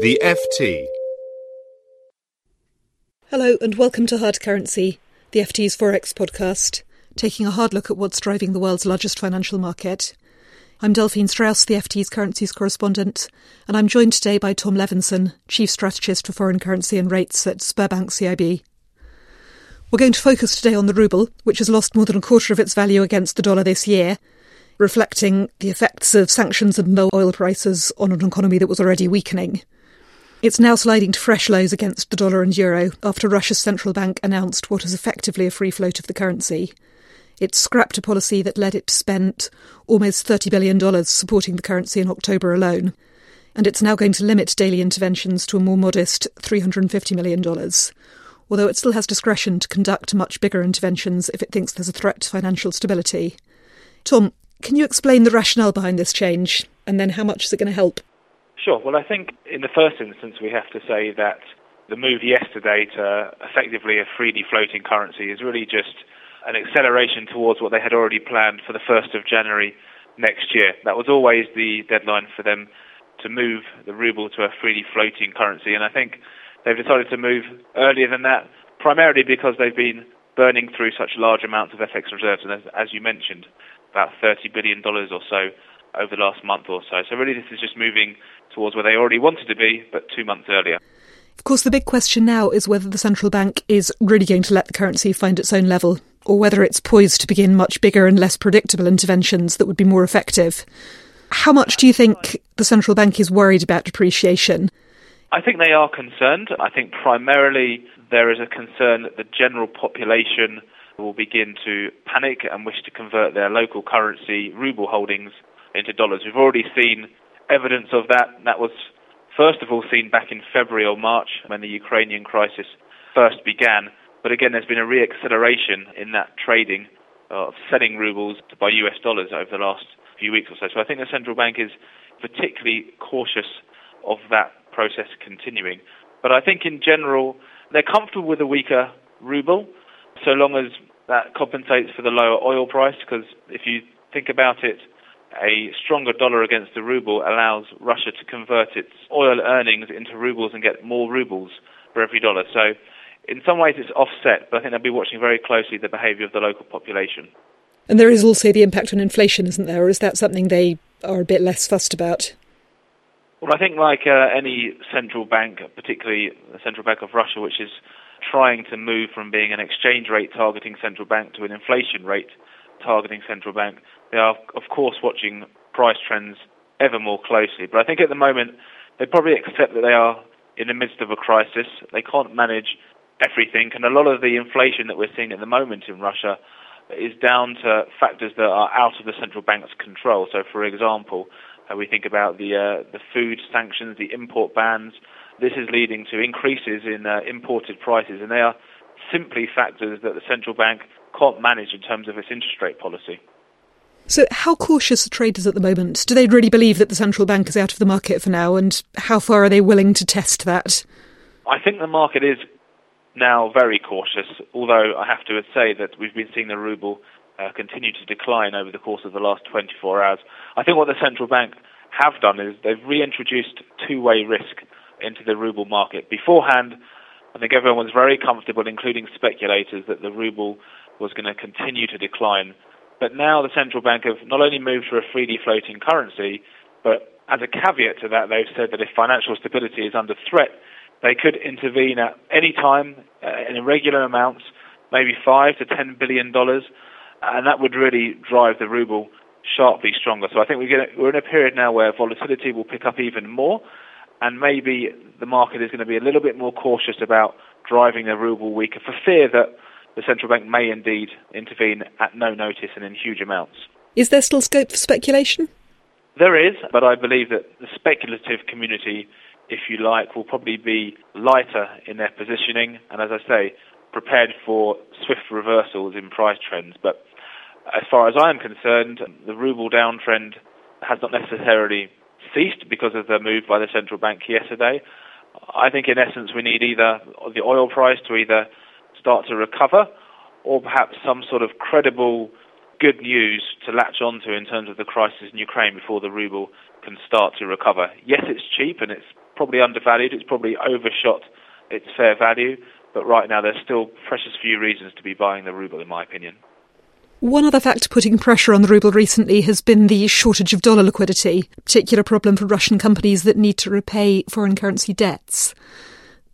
The FT. Hello and welcome to Hard Currency, the FT's Forex podcast, taking a hard look at what's driving the world's largest financial market. I'm Delphine Strauss, the FT's currencies correspondent, and I'm joined today by Tom Levinson, Chief Strategist for Foreign Currency and Rates at Sberbank CIB. We're going to focus today on the ruble, which has lost more than a quarter of its value against the dollar this year, reflecting the effects of sanctions and low oil prices on an economy that was already weakening. It's now sliding to fresh lows against the dollar and euro after Russia's central bank announced what is effectively a free float of the currency. It scrapped a policy that led it to spend almost $30 billion supporting the currency in October alone, and it's now going to limit daily interventions to a more modest $350 million, although it still has discretion to conduct much bigger interventions if it thinks there's a threat to financial stability. Tom, can you explain the rationale behind this change, and then how much is it going to help? Sure. Well, I think in the first instance, we have to say that the move yesterday to effectively a freely floating currency is really just an acceleration towards what they had already planned for the 1st of January next year. That was always the deadline for them to move the ruble to a freely floating currency. And I think they've decided to move earlier than that, primarily because they've been burning through such large amounts of FX reserves. And as you mentioned, about $30 billion or so over the last month or so. So really this is just moving towards where they already wanted to be, but 2 months earlier. Of course, the big question now is whether the central bank is really going to let the currency find its own level, or whether it's poised to begin much bigger and less predictable interventions that would be more effective. How much do you think the central bank is worried about depreciation? I think they are concerned. I think primarily there is a concern that the general population will begin to panic and wish to convert their local currency, ruble holdings, into dollars. We've already seen evidence of that. That was first of all seen back in February or March when the Ukrainian crisis first began. But again, there's been a re-acceleration in that trading of selling rubles to buy US dollars over the last few weeks or so. So I think the central bank is particularly cautious of that process continuing. But I think in general, they're comfortable with a weaker ruble, so long as that compensates for the lower oil price, because if you think about it, a stronger dollar against the ruble allows Russia to convert its oil earnings into rubles and get more rubles for every dollar. So in some ways it's offset, but I think they'll be watching very closely the behaviour of the local population. And there is also the impact on inflation, isn't there? Or is that something they are a bit less fussed about? Well, I think like any central bank, particularly the Central Bank of Russia, which is trying to move from being an exchange rate targeting central bank to an inflation rate targeting central bank, they are, of course, watching price trends ever more closely. But I think at the moment, they probably accept that they are in the midst of a crisis. They can't manage everything. And a lot of the inflation that we're seeing at the moment in Russia is down to factors that are out of the central bank's control. So, for example, we think about the food sanctions, the import bans. This is leading to increases in imported prices. And they are simply factors that the central bank can't manage in terms of its interest rate policy. So how cautious are traders at the moment? Do they really believe that the central bank is out of the market for now, and how far are they willing to test that? I think the market is now very cautious, although I have to say that we've been seeing the ruble continue to decline over the course of the last 24 hours. I think what the central bank have done is they've reintroduced two-way risk into the ruble market. Beforehand, I think everyone was very comfortable, including speculators, that the ruble was going to continue to decline. But now the central bank have not only moved to a freely floating currency, but as a caveat to that, they've said that if financial stability is under threat, they could intervene at any time in irregular amounts, maybe $5 to $10 billion, and that would really drive the ruble sharply stronger. So I think we're in a period now where volatility will pick up even more, and maybe the market is going to be a little bit more cautious about driving the ruble weaker for fear that the central bank may indeed intervene at no notice and in huge amounts. Is there still scope for speculation? There is, but I believe that the speculative community, if you like, will probably be lighter in their positioning and, as I say, prepared for swift reversals in price trends. But as far as I am concerned, the ruble downtrend has not necessarily ceased because of the move by the central bank yesterday. I think, in essence, we need either the oil price to either start to recover or perhaps some sort of credible good news to latch onto in terms of the crisis in Ukraine before the ruble can start to recover. Yes, it's cheap and it's probably undervalued. It's probably overshot its fair value. But right now, there's still precious few reasons to be buying the ruble, in my opinion. One other factor putting pressure on the ruble recently has been the shortage of dollar liquidity, a particular problem for Russian companies that need to repay foreign currency debts.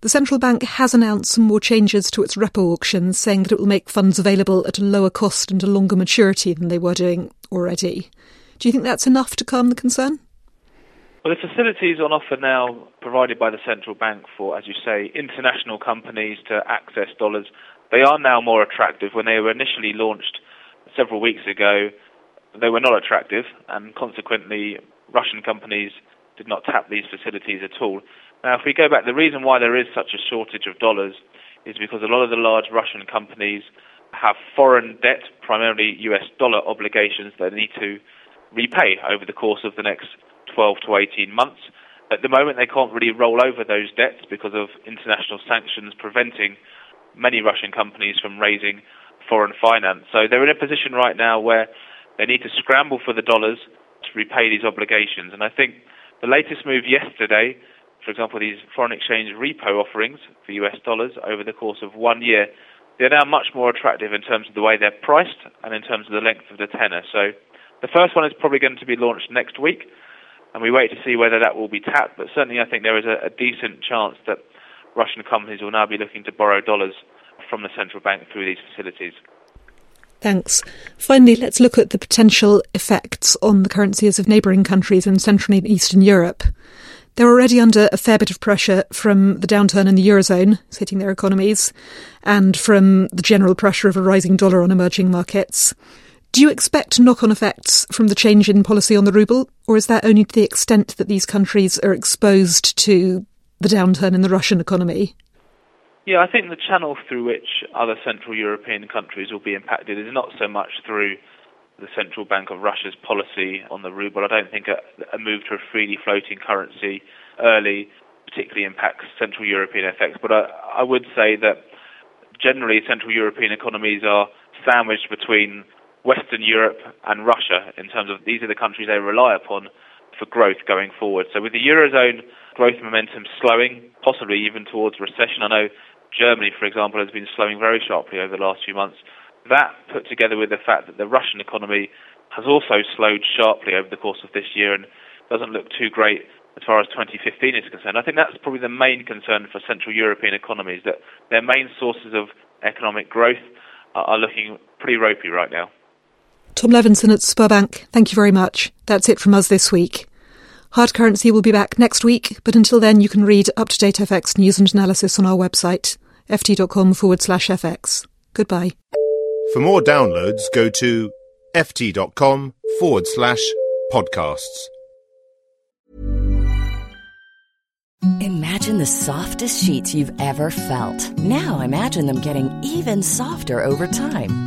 The central bank has announced some more changes to its repo auctions, saying that it will make funds available at a lower cost and a longer maturity than they were doing already. Do you think that's enough to calm the concern? Well, the facilities on offer now provided by the central bank for, as you say, international companies to access dollars, they are now more attractive. When they were initially launched several weeks ago, they were not attractive, and consequently, Russian companies did not tap these facilities at all. Now, if we go back, the reason why there is such a shortage of dollars is because a lot of the large Russian companies have foreign debt, primarily US dollar obligations, they need to repay over the course of the next 12 to 18 months. At the moment, they can't really roll over those debts because of international sanctions preventing many Russian companies from raising foreign finance. So they're in a position right now where they need to scramble for the dollars to repay these obligations. And I think the latest move yesterday, for example, these foreign exchange repo offerings for US dollars over the course of 1 year, they're now much more attractive in terms of the way they're priced and in terms of the length of the tenor. So the first one is probably going to be launched next week, and we wait to see whether that will be tapped. But certainly I think there is a decent chance that Russian companies will now be looking to borrow dollars from the central bank through these facilities. Thanks. Finally, let's look at the potential effects on the currencies of neighbouring countries in Central and Eastern Europe. They're already under a fair bit of pressure from the downturn in the Eurozone, it's hitting their economies, and from the general pressure of a rising dollar on emerging markets. Do you expect knock-on effects from the change in policy on the ruble, or is that only to the extent that these countries are exposed to the downturn in the Russian economy? Yeah, I think the channel through which other Central European countries will be impacted is not so much through the Central Bank of Russia's policy on the ruble. I don't think a move to a freely floating currency early particularly impacts Central European effects. But I would say that generally Central European economies are sandwiched between Western Europe and Russia in terms of these are the countries they rely upon for growth going forward. So with the Eurozone growth momentum slowing, possibly even towards recession, I know Germany, for example, has been slowing very sharply over the last few months. That, put together with the fact that the Russian economy has also slowed sharply over the course of this year and doesn't look too great as far as 2015 is concerned, I think that's probably the main concern for Central European economies, that their main sources of economic growth are looking pretty ropey right now. Tom Levinson at Sberbank, thank you very much. That's it from us this week. Hard Currency will be back next week, but until then you can read up-to-date FX news and analysis on our website, ft.com/FX. Goodbye. For more downloads, go to ft.com/podcasts. Imagine the softest sheets you've ever felt. Now imagine them getting even softer over time.